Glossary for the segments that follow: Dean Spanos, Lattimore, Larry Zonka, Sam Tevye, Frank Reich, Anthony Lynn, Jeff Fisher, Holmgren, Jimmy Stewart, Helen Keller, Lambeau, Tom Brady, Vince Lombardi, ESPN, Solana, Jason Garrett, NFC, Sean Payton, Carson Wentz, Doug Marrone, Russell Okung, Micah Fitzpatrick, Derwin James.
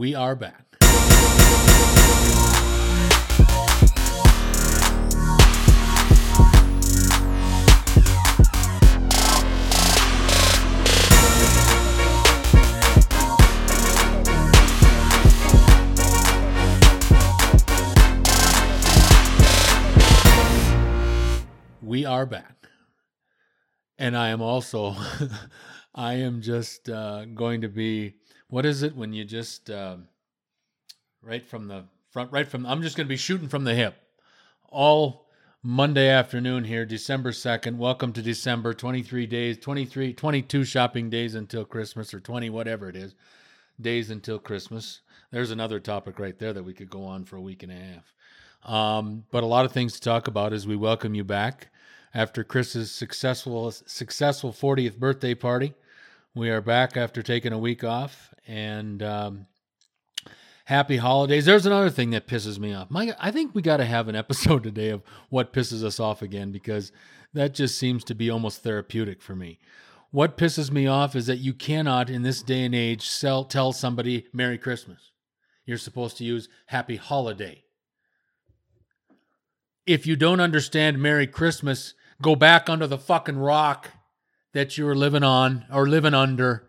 We are back. We are back. And I am also, I am just going to be, what is it when you just, right from the front, I'm just going to be shooting from the hip all Monday afternoon here, December 2nd. Welcome to December, 22 shopping days until Christmas, or 20, whatever it is, days until Christmas. There's another topic right there that we could go on for a week and a half. But a lot of things to talk about as we welcome you back. After Chris's successful 40th birthday party, we are back after taking a week off, and happy holidays. There's another thing that pisses me off. Mike, I think we got to have an episode today of what pisses us off again, because that just seems to be almost therapeutic for me. What pisses me off is that you cannot, in this day and age, tell somebody Merry Christmas. You're supposed to use Happy Holiday. If you don't understand Merry Christmas, go back under the fucking rock that you were living on or living under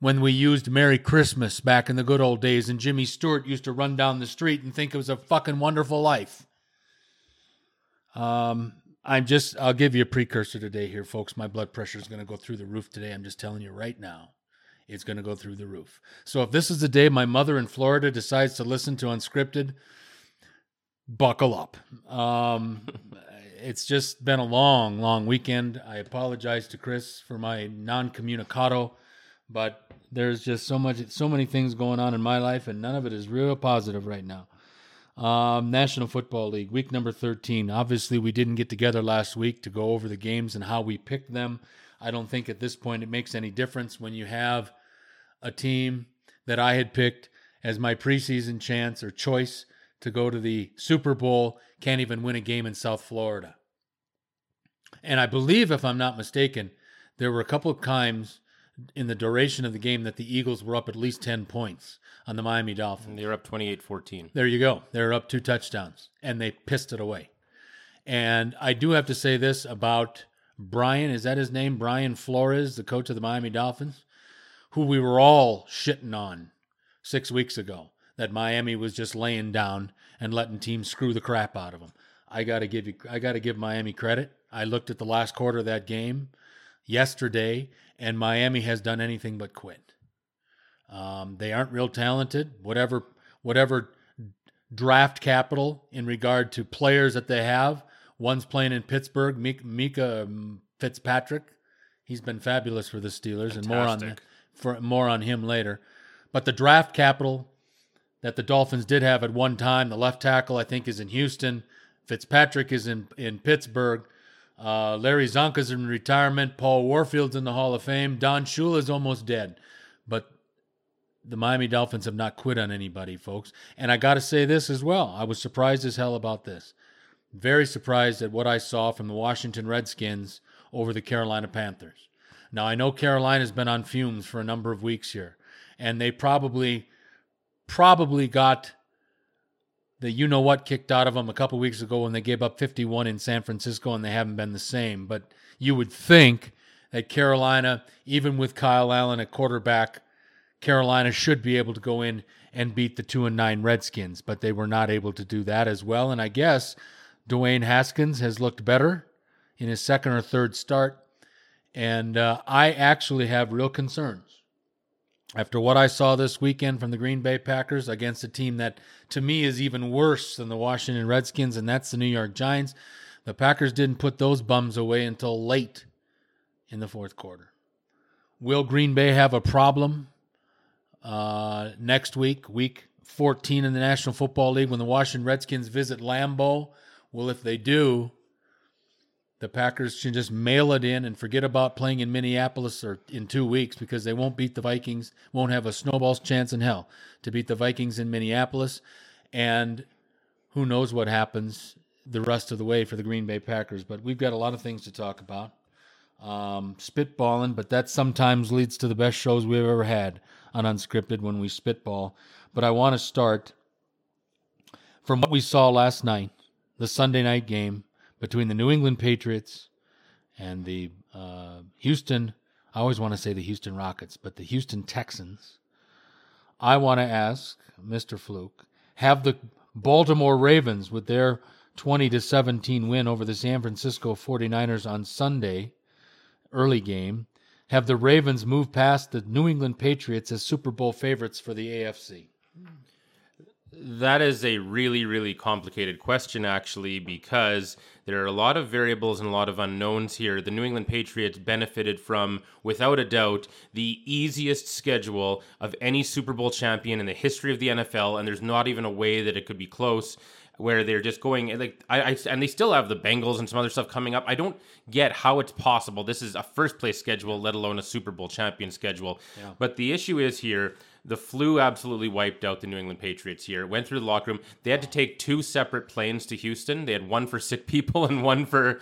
when we used Merry Christmas back in the good old days, and Jimmy Stewart used to run down the street and think it was a fucking wonderful life. I'll give you a precursor today here, folks. My blood pressure is going to go through the roof today. I'm just telling you right now. It's going to go through the roof. So if this is the day my mother in Florida decides to listen to Unscripted, buckle up. It's just been a long, long weekend. I apologize to Chris for my non-communicado, but there's just so many things going on in my life, and none of it is real positive right now. National Football League, week number 13. Obviously, we didn't get together last week to go over the games and how we picked them. I don't think at this point it makes any difference when you have a team that I had picked as my preseason chance or choice to go to the Super Bowl, can't even win a game in South Florida. And I believe, if I'm not mistaken, there were a couple of times in the duration of the game that the Eagles were up at least 10 points on the Miami Dolphins. And they were up 28-14. There you go. They were up 2 touchdowns, and they pissed it away. And I do have to say this about Brian, is that his name? Brian Flores, the coach of the Miami Dolphins, who we were all shitting on 6 weeks ago, that Miami was just laying down and letting teams screw the crap out of them. I got to give Miami credit. I looked at the last quarter of that game yesterday, and Miami has done anything but quit. They aren't real talented. Whatever draft capital in regard to players that they have. One's playing in Pittsburgh, Micah Fitzpatrick. He's been fabulous for the Steelers, fantastic. And more on him later. But the draft capital that the Dolphins did have at one time. The left tackle, I think, is in Houston. Fitzpatrick is in Pittsburgh. Larry Zonka's in retirement. Paul Warfield's in the Hall of Fame. Don Shula's almost dead. But the Miami Dolphins have not quit on anybody, folks. And I got to say this as well. I was surprised as hell about this. Very surprised at what I saw from the Washington Redskins over the Carolina Panthers. Now, I know Carolina's been on fumes for a number of weeks here, and they probably got the you-know-what kicked out of them a couple weeks ago when they gave up 51 in San Francisco, and they haven't been the same. But you would think that Carolina, even with Kyle Allen at quarterback, Carolina should be able to go in and beat the 2-9 Redskins, but they were not able to do that as well. And I guess Dwayne Haskins has looked better in his second or third start, and I actually have real concerns after what I saw this weekend from the Green Bay Packers against a team that, to me, is even worse than the Washington Redskins, and that's the New York Giants. The Packers didn't put those bums away until late in the fourth quarter. Will Green Bay have a problem next week, week 14 in the National Football League, when the Washington Redskins visit Lambeau? Well, if they do, the Packers should just mail it in and forget about playing in Minneapolis or in 2 weeks, because they won't beat the Vikings, won't have a snowball's chance in hell to beat the Vikings in Minneapolis. And who knows what happens the rest of the way for the Green Bay Packers. But we've got a lot of things to talk about. Spitballing, but that sometimes leads to the best shows we've ever had. on Unscripted when we spitball. But I want to start from what we saw last night, the Sunday night game between the New England Patriots and the Houston, I always want to say the Houston Rockets, but the Houston Texans. I want to ask Mr. Fluke, have the Baltimore Ravens with their 20-17 win over the San Francisco 49ers on Sunday, early game, have the Ravens moved past the New England Patriots as Super Bowl favorites for the AFC? That is a really, really complicated question, actually, because there are a lot of variables and a lot of unknowns here. The New England Patriots benefited from, without a doubt, the easiest schedule of any Super Bowl champion in the history of the NFL, and there's not even a way that it could be close, where they're just going, like, and they still have the Bengals and some other stuff coming up. I don't get how it's possible. This is a first-place schedule, let alone a Super Bowl champion schedule. Yeah. But the issue is here, the flu absolutely wiped out the New England Patriots here. Went through the locker room. They had to take two separate planes to Houston. They had one for sick people and one for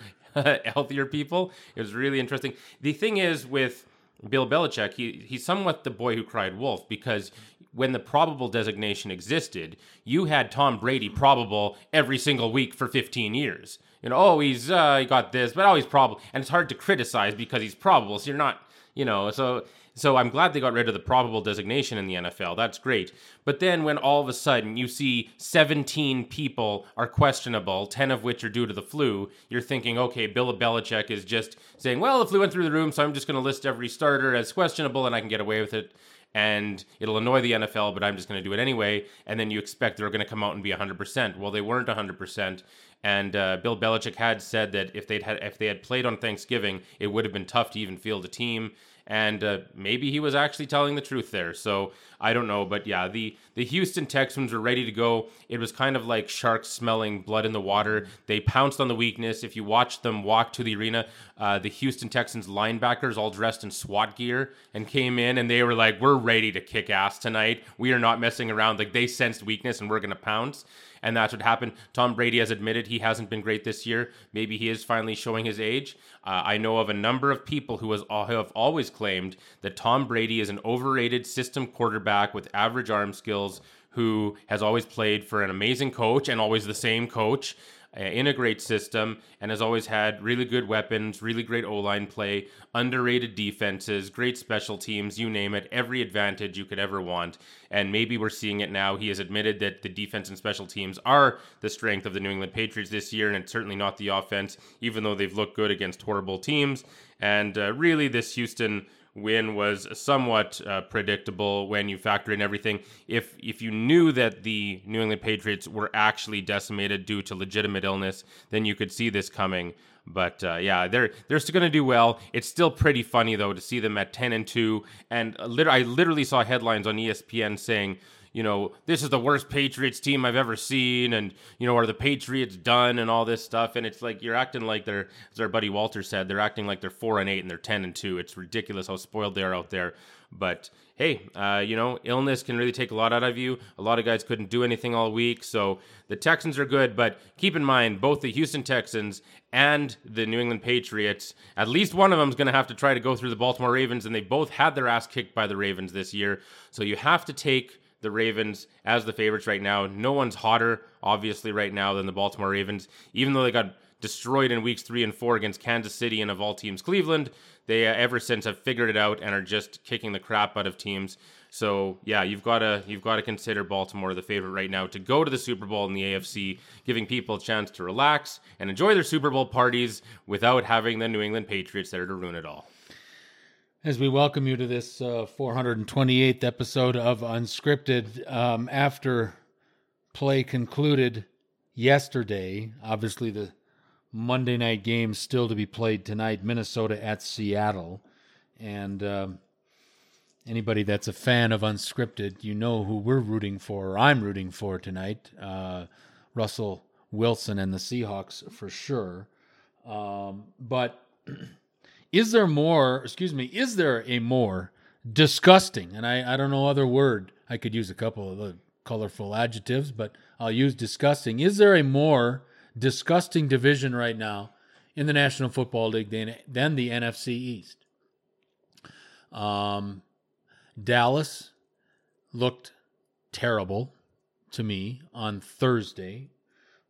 healthier people. It was really interesting. The thing is with Bill Belichick, he's somewhat the boy who cried wolf, because when the probable designation existed, you had Tom Brady probable every single week for 15 years. You know, oh, he's he got this, but always probable. And it's hard to criticize because he's probable, so you're not, you know, so I'm glad they got rid of the probable designation in the NFL. That's great. But then when all of a sudden you see 17 people are questionable, 10 of which are due to the flu, you're thinking, okay, Bill Belichick is just saying, well, the flu went through the room, so I'm just going to list every starter as questionable and I can get away with it. And it'll annoy the NFL, but I'm just going to do it anyway. And then you expect they're going to come out and be 100%. Well, they weren't 100%. And Bill Belichick had said that if they had played on Thanksgiving, it would have been tough to even field a team. And maybe he was actually telling the truth there. So I don't know. But yeah, the Houston Texans were ready to go. It was kind of like sharks smelling blood in the water. They pounced on the weakness. If you watched them walk to the arena, the Houston Texans linebackers all dressed in SWAT gear and came in and they were like, we're ready to kick ass tonight. We are not messing around. Like, they sensed weakness and we're going to pounce. And that's what happened. Tom Brady has admitted he hasn't been great this year. Maybe he is finally showing his age. I know of a number of people who have always claimed that Tom Brady is an overrated system quarterback with average arm skills who has always played for an amazing coach and always the same coach in a great system and has always had really good weapons, really great O-line play, underrated defenses, great special teams, you name it, every advantage you could ever want. And maybe we're seeing it now. He has admitted that the defense and special teams are the strength of the New England Patriots this year, and it's certainly not the offense, even though they've looked good against horrible teams. And really, this Houston win was somewhat predictable when you factor in everything. If you knew that the New England Patriots were actually decimated due to legitimate illness, then you could see this coming. But yeah, they're still going to do well. It's still pretty funny though to see them at 10-2, and I literally saw headlines on ESPN saying, you know, this is the worst Patriots team I've ever seen, and, you know, are the Patriots done and all this stuff? And it's like, you're acting like they're, as our buddy Walter said, they're acting like they're 4-8 and they're 10-2. It's ridiculous how spoiled they are out there. But hey, you know, illness can really take a lot out of you. A lot of guys couldn't do anything all week. So the Texans are good, but keep in mind, both the Houston Texans and the New England Patriots, at least one of them is going to have to try to go through the Baltimore Ravens, and they both had their ass kicked by the Ravens this year. So you have to take the Ravens as the favorites right now. No one's hotter, obviously, right now than the Baltimore Ravens. Even though they got destroyed in weeks 3 and 4 against Kansas City and, of all teams, Cleveland, they ever since have figured it out and are just kicking the crap out of teams. So yeah, you've got to consider Baltimore the favorite right now to go to the Super Bowl in the AFC, giving people a chance to relax and enjoy their Super Bowl parties without having the New England Patriots there to ruin it all. As we welcome you to this 428th episode of Unscripted, after play concluded yesterday, obviously the Monday night game still to be played tonight, Minnesota at Seattle. And anybody that's a fan of Unscripted, you know who we're rooting for, or I'm rooting for tonight, Russell Wilson and the Seahawks for sure. But is there a more disgusting, and I don't know other word, I could use a couple of the colorful adjectives, but I'll use disgusting. Is there a more disgusting division right now in the National Football League than the NFC East? Dallas looked terrible to me on Thursday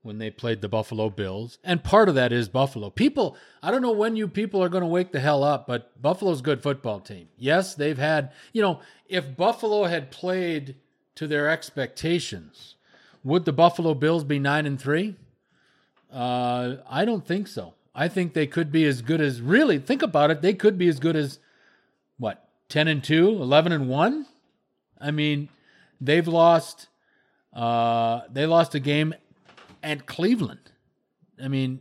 when they played the Buffalo Bills. And part of that is Buffalo. People, I don't know when you people are going to wake the hell up, but Buffalo's a good football team. Yes, they've had, you know, if Buffalo had played to their expectations, would the Buffalo Bills be 9-3? I don't think so. I think they could be as good as, really, think about it, they could be as good as, what, 10-2, 11-1? I mean, they've lost, they lost a game at Cleveland. I mean,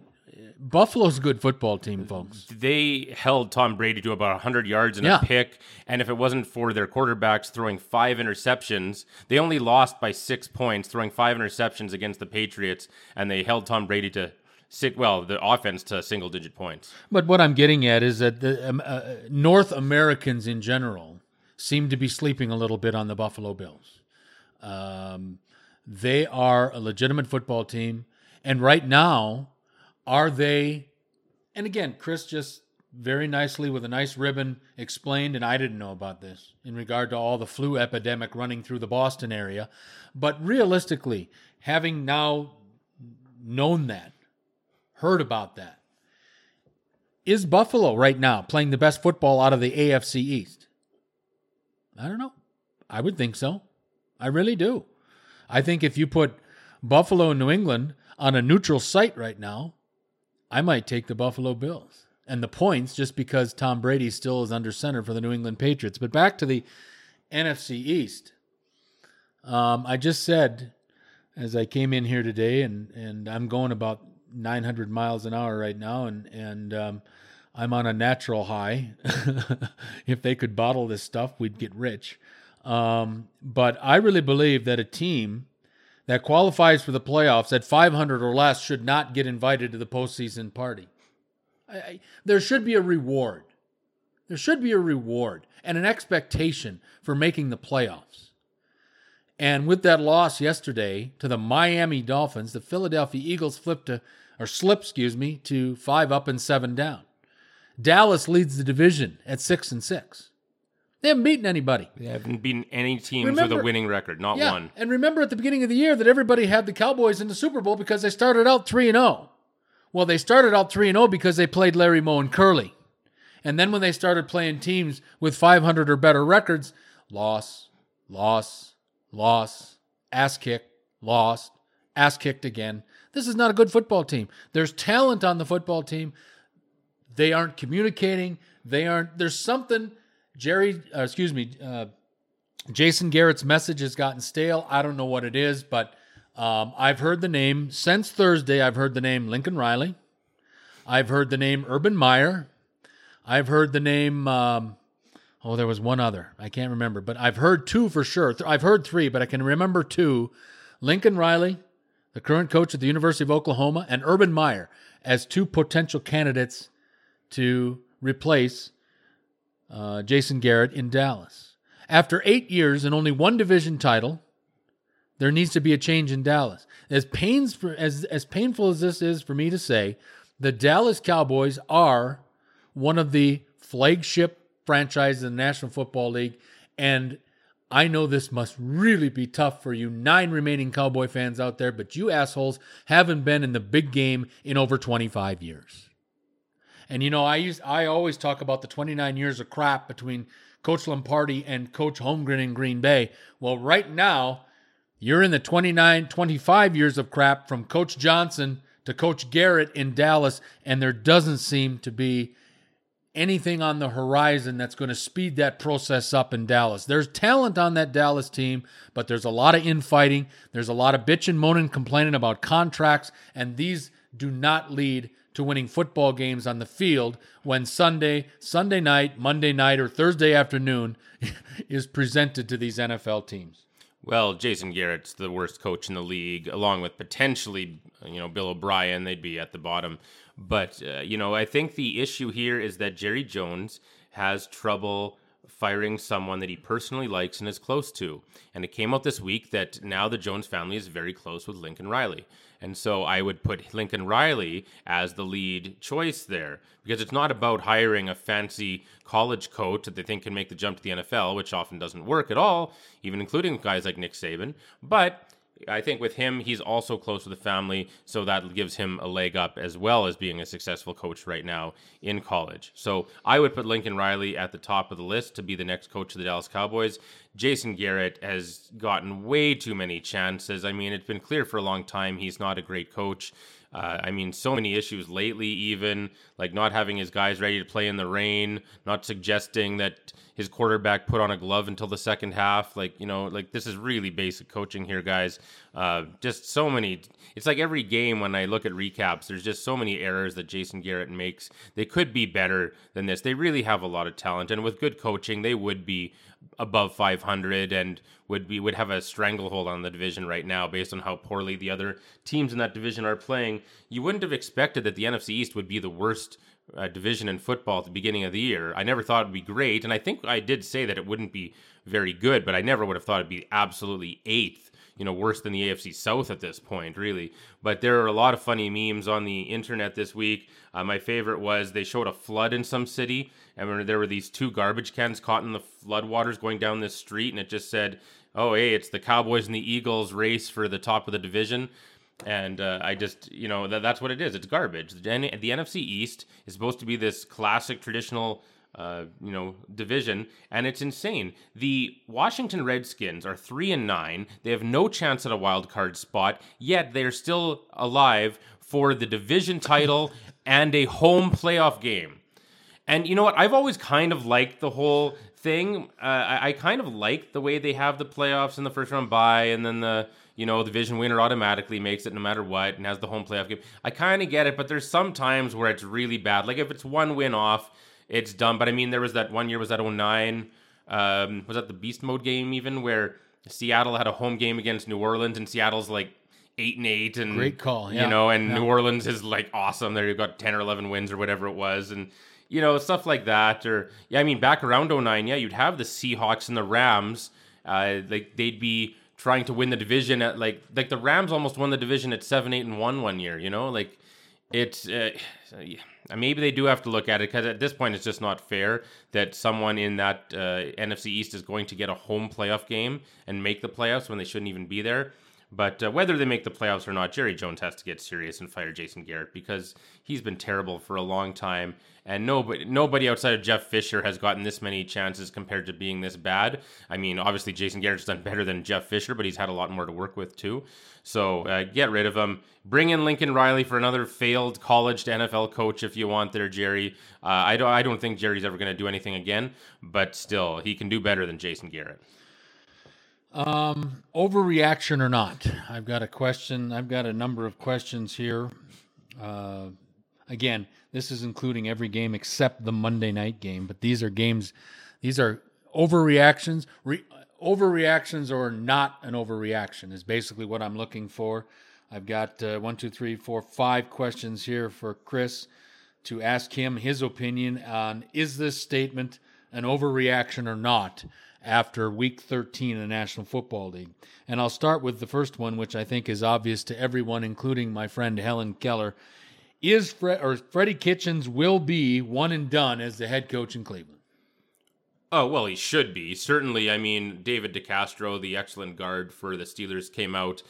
Buffalo's a good football team, folks. They held Tom Brady to about 100 yards and a pick, and if it wasn't for their quarterbacks throwing 5 interceptions, they only lost by 6 points throwing 5 interceptions against the Patriots, and they held Tom Brady to the offense to single-digit points. But what I'm getting at is that the North Americans in general seem to be sleeping a little bit on the Buffalo Bills. They are a legitimate football team, and right now, are they? And again, Chris just very nicely with a nice ribbon explained, and I didn't know about this in regard to all the flu epidemic running through the Boston area. But realistically, having now known that, heard about that, is Buffalo right now playing the best football out of the AFC East? I don't know. I would think so. I really do. I think if you put Buffalo and New England on a neutral site right now, I might take the Buffalo Bills and the points just because Tom Brady still is under center for the New England Patriots. But back to the NFC East. I just said, as I came in here today, and I'm going about 900 miles an hour right now, and I'm on a natural high. If they could bottle this stuff, we'd get rich. But I really believe that a team that qualifies for the playoffs at 500 or less should not get invited to the postseason party. There should be a reward. There should be a reward and an expectation for making the playoffs. And with that loss yesterday to the Miami Dolphins, the Philadelphia Eagles slip to 5 up and 7 down. Dallas leads the division at 6-6. They haven't beaten anybody. They haven't beaten any teams with a winning record, not one. And remember at the beginning of the year that everybody had the Cowboys in the Super Bowl because they started out 3-0. Well, they started out 3-0 because they played Larry, Moe, and Curley. And then when they started playing teams with 500 or better records, loss, ass kicked, lost, ass kicked again. This is not a good football team. There's talent on the football team. They aren't communicating. There's something. Jason Garrett's message has gotten stale. I don't know what it is, but I've heard the name since Thursday. I've heard the name Lincoln Riley. I've heard the name Urban Meyer. I've heard the name, there was one other. I can't remember, but I've heard 2 for sure. I've heard 3, but I can remember 2. Lincoln Riley, the current coach at the University of Oklahoma, and Urban Meyer as 2 potential candidates to replace Jason Garrett in Dallas. After 8 years and only 1 division title, there needs to be a change in Dallas. As painful as this is for me to say, the Dallas Cowboys are one of the flagship franchises in the National Football League, and I know this must really be tough for you 9 remaining Cowboy fans out there, but you assholes haven't been in the big game in over 25 years. And, you know, I always talk about the 29 years of crap between Coach Lombardi and Coach Holmgren in Green Bay. Well, right now, you're in the 25 years of crap from Coach Johnson to Coach Garrett in Dallas, and there doesn't seem to be anything on the horizon that's going to speed that process up in Dallas. There's talent on that Dallas team, but there's a lot of infighting. There's a lot of bitching, moaning, complaining about contracts, and these do not lead to winning football games on the field when Sunday night, Monday night, or Thursday afternoon is presented to these NFL teams. Well, Jason Garrett's the worst coach in the league, along with potentially, Bill O'Brien. They'd be at the bottom. But, I think the issue here is that Jerry Jones has trouble firing someone that he personally likes and is close to. And it came out this week that now the Jones family is very close with Lincoln Riley. And so I would put Lincoln Riley as the lead choice there, because it's not about hiring a fancy college coach that they think can make the jump to the NFL, which often doesn't work at all, even including guys like Nick Saban. But I think with him, he's also close to the family, so that gives him a leg up as well as being a successful coach right now in college. So I would put Lincoln Riley at the top of the list to be the next coach of the Dallas Cowboys. Jason Garrett has gotten way too many chances. I mean, it's been clear for a long time he's not a great coach. So many issues lately, even like not having his guys ready to play in the rain, not suggesting that his quarterback put on a glove until the second half. This is really basic coaching here, guys. Just so many. It's like every game when I look at recaps, there's just so many errors that Jason Garrett makes. They could be better than this. They really have a lot of talent, and with good coaching, they would be above 500 and would have a stranglehold on the division right now based on how poorly the other teams in that division are playing. You wouldn't have expected that the NFC East would be the worst division in football at the beginning of the year. I never thought it would be great, and I think I did say that it wouldn't be very good, but I never would have thought it'd be absolutely eighth, worse than the AFC South at this point, really. But there are a lot of funny memes on the internet this week. My favorite was they showed a flood in some city, and there were these two garbage cans caught in the floodwaters going down this street, and it just said, oh, hey, it's the Cowboys and the Eagles race for the top of the division. And that's what it is. It's garbage. The NFC East is supposed to be this classic traditional division, and it's insane. The Washington Redskins are 3-9. They have no chance at a wild card spot, yet they're still alive for the division title and a home playoff game. And you know what? I've always kind of liked the whole thing. I kind of like the way they have the playoffs in the first round bye, and then the division winner automatically makes it no matter what and has the home playoff game. I kind of get it, but there's some times where it's really bad. Like if it's one win off, it's dumb. But I mean, there was that one year, was that 2009? Was that the Beast Mode game even, where Seattle had a home game against New Orleans, and Seattle's like 8-8, and great call, yeah. New Orleans is like awesome. There you've got 10 or 11 wins or whatever it was, and stuff like that. Or back around 2009, you'd have the Seahawks and the Rams, they'd be trying to win the division at like the Rams almost won the division at 7-8-1 one year. It's maybe they do have to look at it, because at this point it's just not fair that someone in that NFC East is going to get a home playoff game and make the playoffs when they shouldn't even be there. But whether they make the playoffs or not, Jerry Jones has to get serious and fire Jason Garrett, because he's been terrible for a long time, and nobody outside of Jeff Fisher has gotten this many chances compared to being this bad. I mean, obviously Jason Garrett's done better than Jeff Fisher, but he's had a lot more to work with too. So get rid of him. Bring in Lincoln Riley for another failed college to NFL coach if you want there, Jerry. I don't think Jerry's ever going to do anything again, but still, he can do better than Jason Garrett. Overreaction or not, I've got a question. I've got a number of questions here. Again, this is including every game except the Monday night game, but these are games, these are overreactions. Overreactions or not an overreaction is basically what I'm looking for. I've got 5 questions here for Chris to ask him his opinion on, is this statement an overreaction or not after Week 13 in the National Football League? And I'll start with the first one, which I think is obvious to everyone, including my friend Helen Keller. Freddie Kitchens will be one and done as the head coach in Cleveland? Oh, well, he should be. Certainly, I mean, David DeCastro, the excellent guard for the Steelers, came out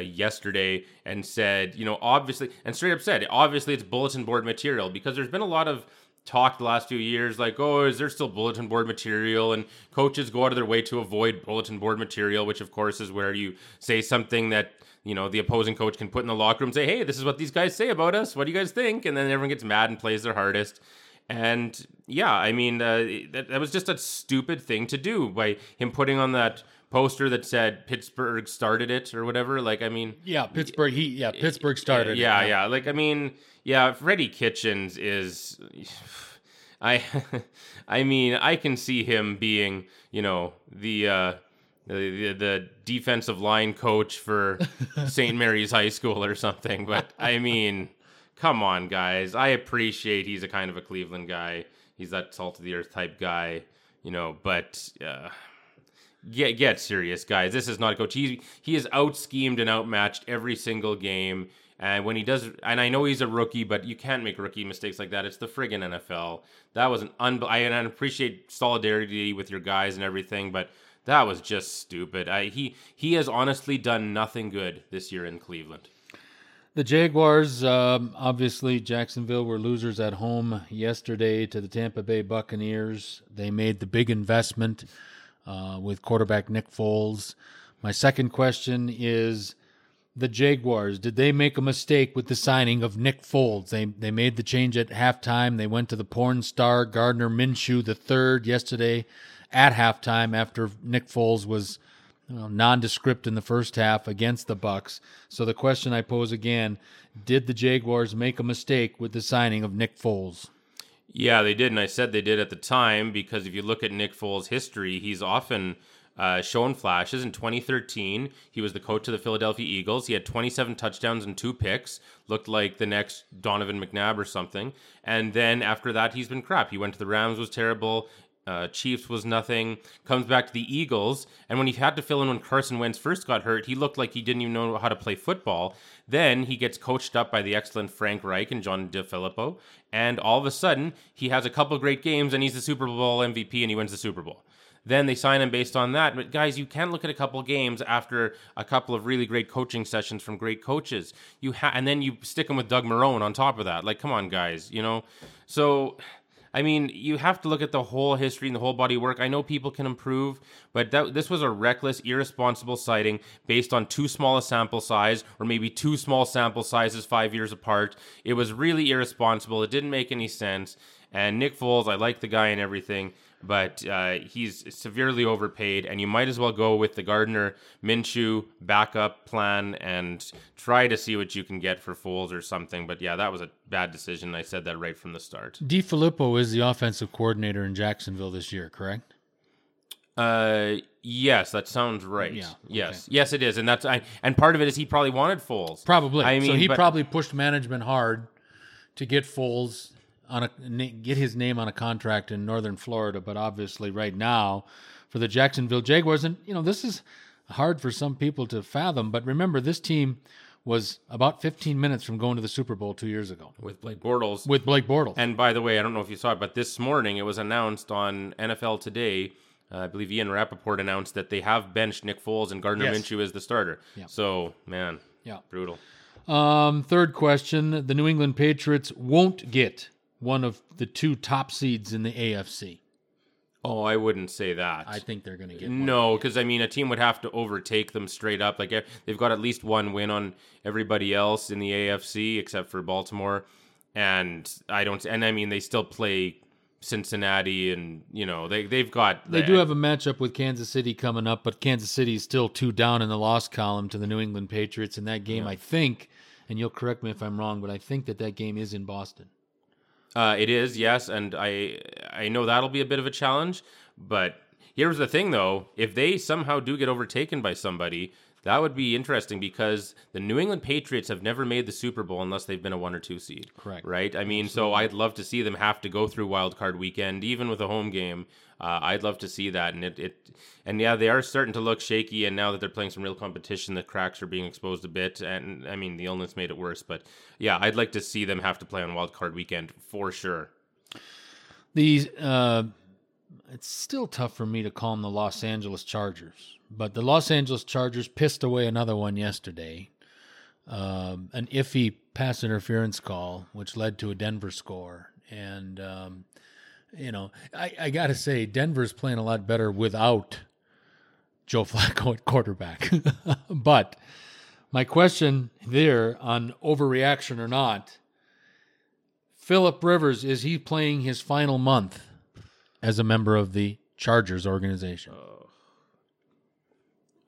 yesterday and said, obviously, and straight up said, obviously it's bulletin board material, because there's been a lot of talked the last few years, like, oh, is there still bulletin board material? And coaches go out of their way to avoid bulletin board material, which of course is where you say something that, the opposing coach can put in the locker room, say, hey, this is what these guys say about us. What do you guys think? And then everyone gets mad and plays their hardest. And yeah, I mean, that was just a stupid thing to do by him putting on that poster that said Pittsburgh started it or whatever. Pittsburgh started it. Yeah. Freddie Kitchens is, I can see him being, the defensive line coach for St. Mary's High School or something. But I mean, come on, guys. I appreciate he's a kind of a Cleveland guy. He's that salt of the earth type guy. you know, but get serious, guys. This is not a coach. He is out-schemed and outmatched every single game. And when he does, and I know he's a rookie, but you can't make rookie mistakes like that. It's the friggin' NFL. That was I appreciate solidarity with your guys and everything, but that was just stupid. He has honestly done nothing good this year in Cleveland. The Jaguars, obviously Jacksonville, were losers at home yesterday to the Tampa Bay Buccaneers. They made the big investment with quarterback Nick Foles. My second question is, the Jaguars, did they make a mistake with the signing of Nick Foles? They made the change at halftime. They went to the porn star Gardner Minshew III yesterday at halftime after Nick Foles was nondescript in the first half against the Bucs. So the question I pose again, did the Jaguars make a mistake with the signing of Nick Foles? Yeah, they did, and I said they did at the time because if you look at Nick Foles' history, he's often shown flashes. In 2013, he was the coach of the Philadelphia Eagles. He had 27 touchdowns and 2 picks, looked like the next Donovan McNabb or something. And then after that, he's been crap. He went to the Rams, was terrible. Chiefs was nothing, comes back to the Eagles, and when he had to fill in when Carson Wentz first got hurt, he looked like he didn't even know how to play football. Then he gets coached up by the excellent Frank Reich and John DiFilippo, and all of a sudden, he has a couple great games, and he's the Super Bowl MVP, and he wins the Super Bowl. Then they sign him based on that. But guys, you can look at a couple games after a couple of really great coaching sessions from great coaches. And then you stick him with Doug Marrone on top of that. Like, come on, guys, you know? So, I mean, you have to look at the whole history and the whole body of work. I know people can improve, but this was a reckless, irresponsible sighting based on too small a sample size, or maybe 2 small sample sizes 5 years apart. It was really irresponsible. It didn't make any sense. And Nick Foles, I like the guy and everything, but he's severely overpaid, and you might as well go with the Gardner Minshew backup plan and try to see what you can get for Foles or something. But yeah, that was a bad decision. I said that right from the start. DiFilippo is the offensive coordinator in Jacksonville this year, correct? Yes, that sounds right. Yeah, okay. Yes, it is, and and part of it is he probably wanted Foles. Probably. I mean, so he probably pushed management hard to get Foles get his name on a contract in Northern Florida. But obviously right now for the Jacksonville Jaguars, and you know, this is hard for some people to fathom, but remember, this team was about 15 minutes from going to the Super Bowl 2 years ago. With Blake Bortles. And by the way, I don't know if you saw it, but this morning it was announced on NFL Today, I believe Ian Rappaport announced that they have benched Nick Foles and Gardner Minshew is the starter. Yeah. So, man, brutal. Third question, the New England Patriots won't get one of the 2 top seeds in the AFC. Oh, I wouldn't say that. I think they're going to get one. No, because, I mean, a team would have to overtake them straight up. Like, they've got at least 1 win on everybody else in the AFC except for Baltimore. And they still play Cincinnati, and, you know, they've got... They do have a matchup with Kansas City coming up, but Kansas City is still 2 down in the loss column to the New England Patriots in that game, I think. And you'll correct me if I'm wrong, but I think that game is in Boston. It is, yes, and I know that'll be a bit of a challenge, but here's the thing, though. If they somehow do get overtaken by somebody, that would be interesting because the New England Patriots have never made the Super Bowl unless they've been a 1 or 2 seed. Correct. Right? I mean, so I'd love to see them have to go through wild card weekend, even with a home game. I'd love to see that, and they are starting to look shaky, and now that they're playing some real competition, the cracks are being exposed a bit, and I mean, the illness made it worse, but yeah, I'd like to see them have to play on wild card weekend for sure. It's still tough for me to call them the Los Angeles Chargers, but the Los Angeles Chargers pissed away another one yesterday, an iffy pass interference call, which led to a Denver score, and you know, I got to say, Denver's playing a lot better without Joe Flacco at quarterback. But my question there on overreaction or not, Phillip Rivers, is he playing his final month as a member of the Chargers organization?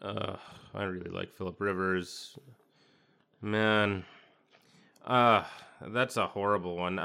I really like Phillip Rivers. Man, that's a horrible one.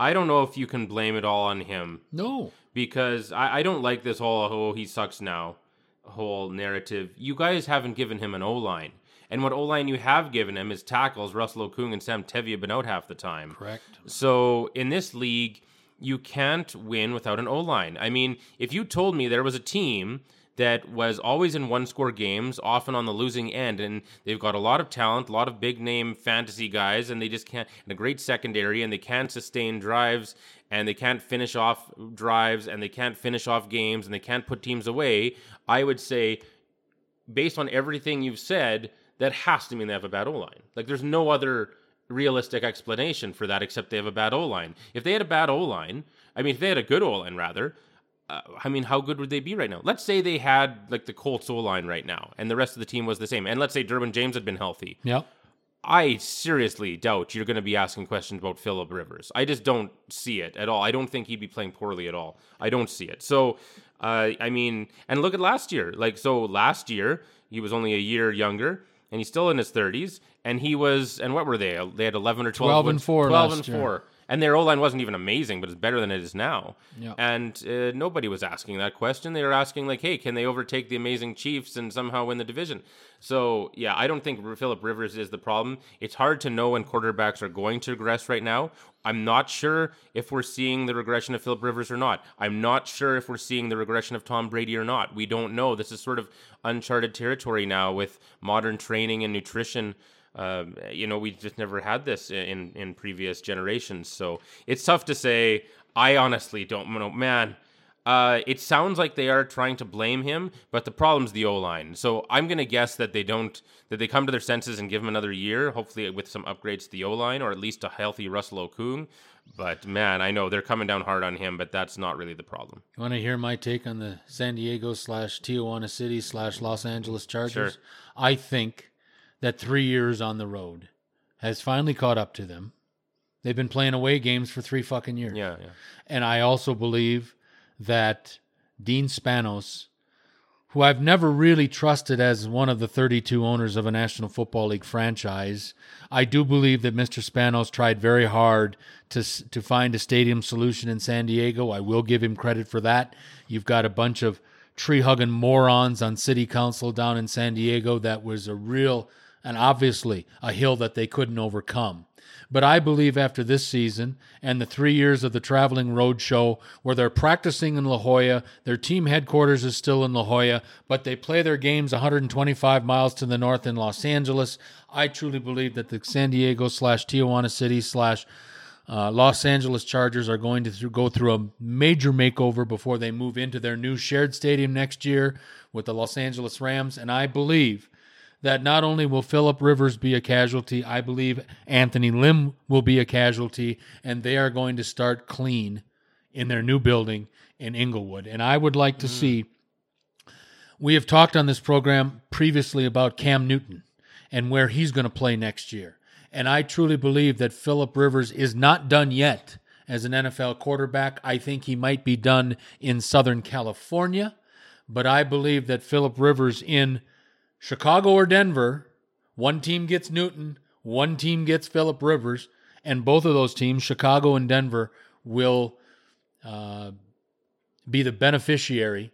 I don't know if you can blame it all on him. No. Because I don't like this whole, oh, he sucks now, whole narrative. You guys haven't given him an O-line. And what O-line you have given him is tackles. Russell Okung and Sam Tevye have been out half the time. Correct. So in this league, you can't win without an O-line. I mean, if you told me there was a team that was always in one-score games, often on the losing end, and they've got a lot of talent, a lot of big-name fantasy guys, and they just can't, and a great secondary, and they can't sustain drives, and they can't finish off drives, and they can't finish off games, and they can't put teams away, I would say, based on everything you've said, that has to mean they have a bad O-line. Like, there's no other realistic explanation for that except they have a bad O-line. If they had a bad O-line, I mean, if they had a good O-line, rather, I mean, how good would they be right now? Let's say they had, like, the Colts O-line right now, and the rest of the team was the same. And let's say Derwin James had been healthy. Yep. I seriously doubt you're going to be asking questions about Phillip Rivers. I just don't see it at all. I don't think he'd be playing poorly at all. I don't see it. So, I mean, and look at last year. Like, so last year, he was only a year younger, and he's still in his 30s, and he was, and what were they? They had 11 or 12. 12 and 4 last year. 12 and 4. And their O-line wasn't even amazing, but it's better than it is now. Yep. And nobody was asking that question. They were asking, like, hey, can they overtake the amazing Chiefs and somehow win the division? So, yeah, I don't think Phillip Rivers is the problem. It's hard to know when quarterbacks are going to regress right now. I'm not sure if we're seeing the regression of Phillip Rivers or not. I'm not sure if we're seeing the regression of Tom Brady or not. We don't know. This is sort of uncharted territory now with modern training and nutrition. You know, we just never had this in previous generations. So it's tough to say. I honestly don't know, man. It sounds like they are trying to blame him, but the problem's the O-line. So I'm going to guess that they don't, that they come to their senses and give him another year, hopefully with some upgrades to the O-line or at least a healthy Russell Okung. But man, I know they're coming down hard on him, but that's not really the problem. You want to hear my take on the San Diego / Tijuana City / Los Angeles Chargers? Sure. I think that 3 years on the road has finally caught up to them. They've been playing away games for 3 fucking years. Yeah. And I also believe that Dean Spanos, who I've never really trusted as one of the 32 owners of a National Football League franchise, I do believe that Mr. Spanos tried very hard to find a stadium solution in San Diego. I will give him credit for that. You've got a bunch of tree-hugging morons on city council down in San Diego. That was a real... and obviously a hill that they couldn't overcome. But I believe after this season and the 3 years of the traveling road show where they're practicing in La Jolla, their team headquarters is still in La Jolla, but they play their games 125 miles to the north in Los Angeles, I truly believe that the San Diego / Tijuana City / Los Angeles Chargers are going to go through a major makeover before they move into their new shared stadium next year with the Los Angeles Rams. And I believe that not only will Phillip Rivers be a casualty, I believe Anthony Lynn will be a casualty, and they are going to start clean in their new building in Inglewood. And I would like to see, we have talked on this program previously about Cam Newton and where he's going to play next year. And I truly believe that Phillip Rivers is not done yet as an NFL quarterback. I think he might be done in Southern California, but I believe that Phillip Rivers in Chicago or Denver, one team gets Newton, one team gets Phillip Rivers, and both of those teams, Chicago and Denver, will be the beneficiary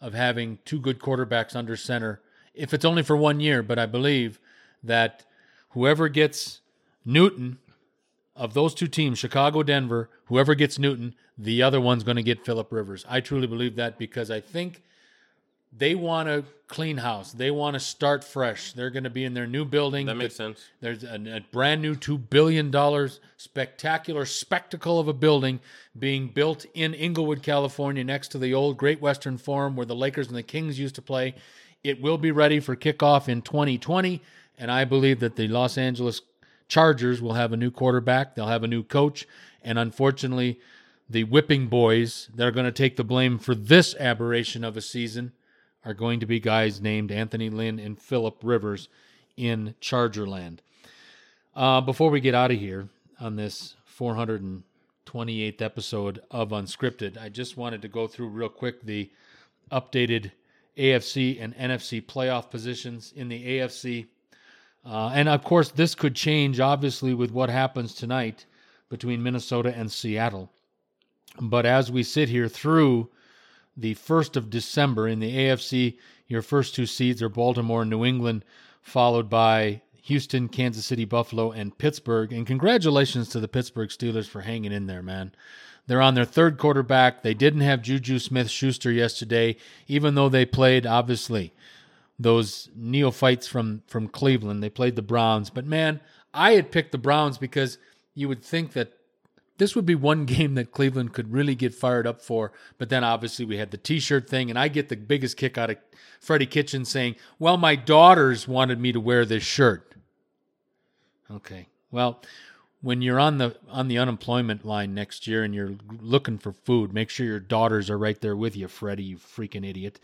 of having two good quarterbacks under center, if it's only for 1 year. But I believe that whoever gets Newton, of those two teams, Chicago, Denver, whoever gets Newton, the other one's going to get Phillip Rivers. I truly believe that because I think they want to clean house. They want to start fresh. They're going to be in their new building. That makes sense. There's a brand new $2 billion spectacular spectacle of a building being built in Inglewood, California, next to the old Great Western Forum where the Lakers and the Kings used to play. It will be ready for kickoff in 2020, and I believe that the Los Angeles Chargers will have a new quarterback. They'll have a new coach, and unfortunately, the whipping boys that are going to take the blame for this aberration of a season are going to be guys named Anthony Lynn and Phillip Rivers in Chargerland. Before we get out of here on this 428th episode of Unscripted, I just wanted to go through real quick the updated AFC and NFC playoff positions in the AFC. And, of course, this could change, obviously, with what happens tonight between Minnesota and Seattle. But as we sit here through the 1st of December in the AFC, your first two seeds are Baltimore and New England, followed by Houston, Kansas City, Buffalo, and Pittsburgh. And congratulations to the Pittsburgh Steelers for hanging in there, man. They're on their third quarterback. They didn't have Juju Smith-Schuster yesterday, even though they played, obviously, those neophytes from Cleveland. They played the Browns. But, man, I had picked the Browns because you would think that this would be one game that Cleveland could really get fired up for. But then, obviously, we had the T-shirt thing, and I get the biggest kick out of Freddie Kitchens saying, well, my daughters wanted me to wear this shirt. Okay, well, when you're on the unemployment line next year and you're looking for food, make sure your daughters are right there with you, Freddie, you freaking idiot.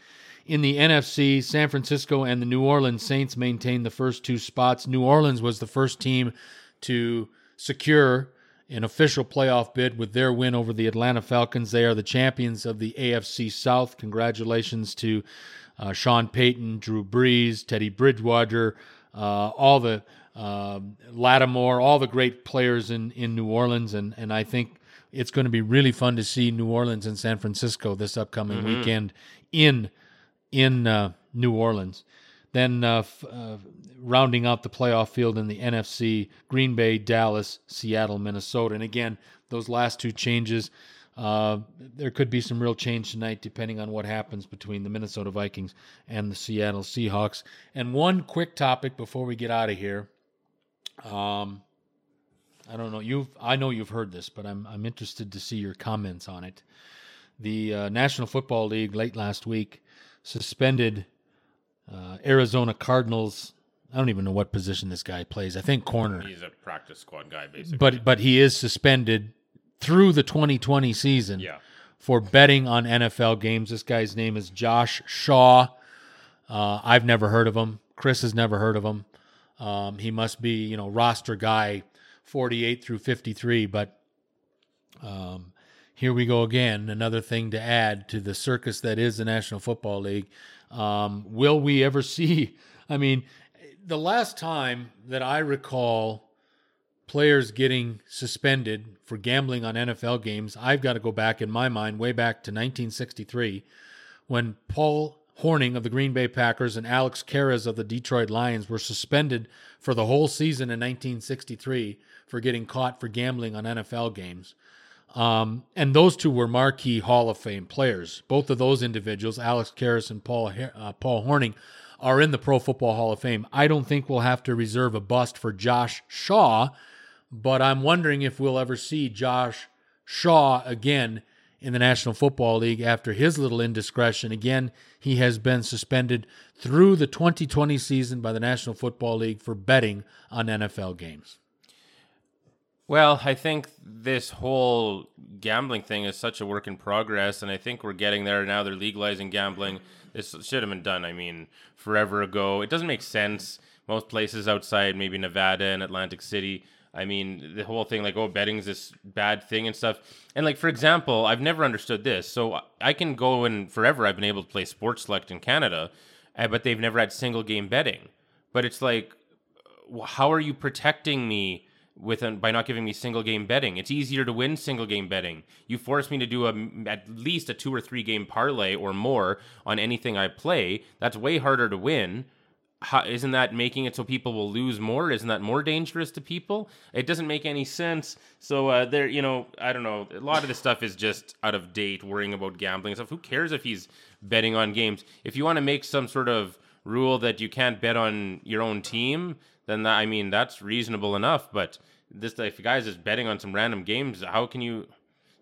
In the NFC, San Francisco and the New Orleans Saints maintained the first two spots. New Orleans was the first team to secure an official playoff bid with their win over the Atlanta Falcons. They are the champions of the AFC South. Congratulations to Sean Payton, Drew Brees, Teddy Bridgewater, all the Lattimore, all the great players in New Orleans. And I think it's going to be really fun to see New Orleans and San Francisco this upcoming weekend in New Orleans. Then rounding out the playoff field in the NFC, Green Bay, Dallas, Seattle, Minnesota. And again, those last two changes, there could be some real change tonight depending on what happens between the Minnesota Vikings and the Seattle Seahawks. And one quick topic before we get out of here. I don't know. I know you've heard this, but I'm interested to see your comments on it. The National Football League late last week suspended Arizona Cardinals. I don't even know what position this guy plays. I think corner. He's a practice squad guy, basically. But he is suspended through the 2020 season for betting on NFL games. This guy's name is Josh Shaw. I've never heard of him. Chris has never heard of him. He must be, roster guy 48 through 53. But here we go again. Another thing to add to the circus that is the National Football League. Will we ever see? I mean, the last time that I recall players getting suspended for gambling on NFL games, I've got to go back in my mind way back to 1963 when Paul Hornung of the Green Bay Packers and Alex Karras of the Detroit Lions were suspended for the whole season in 1963 for getting caught for gambling on NFL games. And those two were marquee Hall of Fame players. Both of those individuals, Alex Karras and Paul Hornung, are in the Pro Football Hall of Fame. I don't think we'll have to reserve a bust for Josh Shaw, but I'm wondering if we'll ever see Josh Shaw again in the National Football League after his little indiscretion. Again, he has been suspended through the 2020 season by the National Football League for betting on NFL games. Well, I think this whole gambling thing is such a work in progress, and I think we're getting there now. They're legalizing gambling. This should have been done, forever ago. It doesn't make sense. Most places outside, maybe Nevada and Atlantic City, the whole thing, betting's this bad thing and stuff. And, for example, I've never understood this. So I can go and forever I've been able to play Sports Select in Canada, but they've never had single-game betting. But it's how are you protecting me by not giving me single-game betting? It's easier to win single-game betting. You force me to do at least a 2 or 3 game parlay or more on anything I play. That's way harder to win. How, isn't that making it so people will lose more? Isn't that more dangerous to people? It doesn't make any sense. So I don't know. A lot of this stuff is just out of date, worrying about gambling and stuff. Who cares if he's betting on games? If you want to make some sort of rule that you can't bet on your own team, then that, that's reasonable enough. But this, if a guy's just betting on some random games, how can you...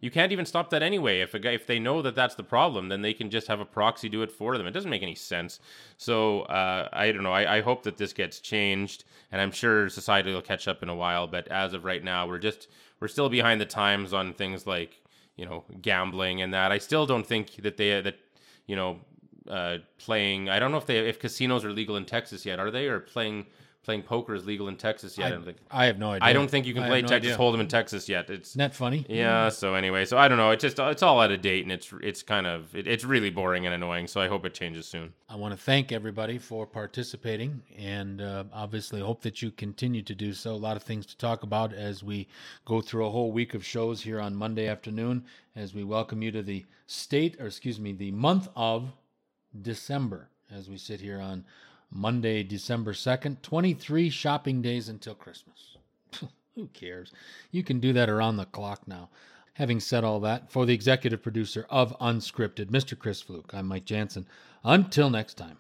You can't even stop that anyway. If they know that that's the problem, then they can just have a proxy do it for them. It doesn't make any sense. So I don't know. I hope that this gets changed, and I'm sure society will catch up in a while. But as of right now, we're still behind the times on things like gambling and that. I still don't think that playing. I don't know if casinos are legal in Texas yet. Are they or playing? Playing poker is legal in Texas yet. I have no idea. I don't think you can play Texas Hold'em in Texas yet. Isn't that funny? Yeah. So anyway, I don't know. It's just it's all out of date, and it's really boring and annoying. So I hope it changes soon. I want to thank everybody for participating, and obviously hope that you continue to do so. A lot of things to talk about as we go through a whole week of shows here on Monday afternoon. As we welcome you to the month of December, as we sit here on Monday, December 2nd, 23 shopping days until Christmas. Who cares? You can do that around the clock now. Having said all that, for the executive producer of Unscripted, Mr. Chris Fluke, I'm Mike Jansen. Until next time.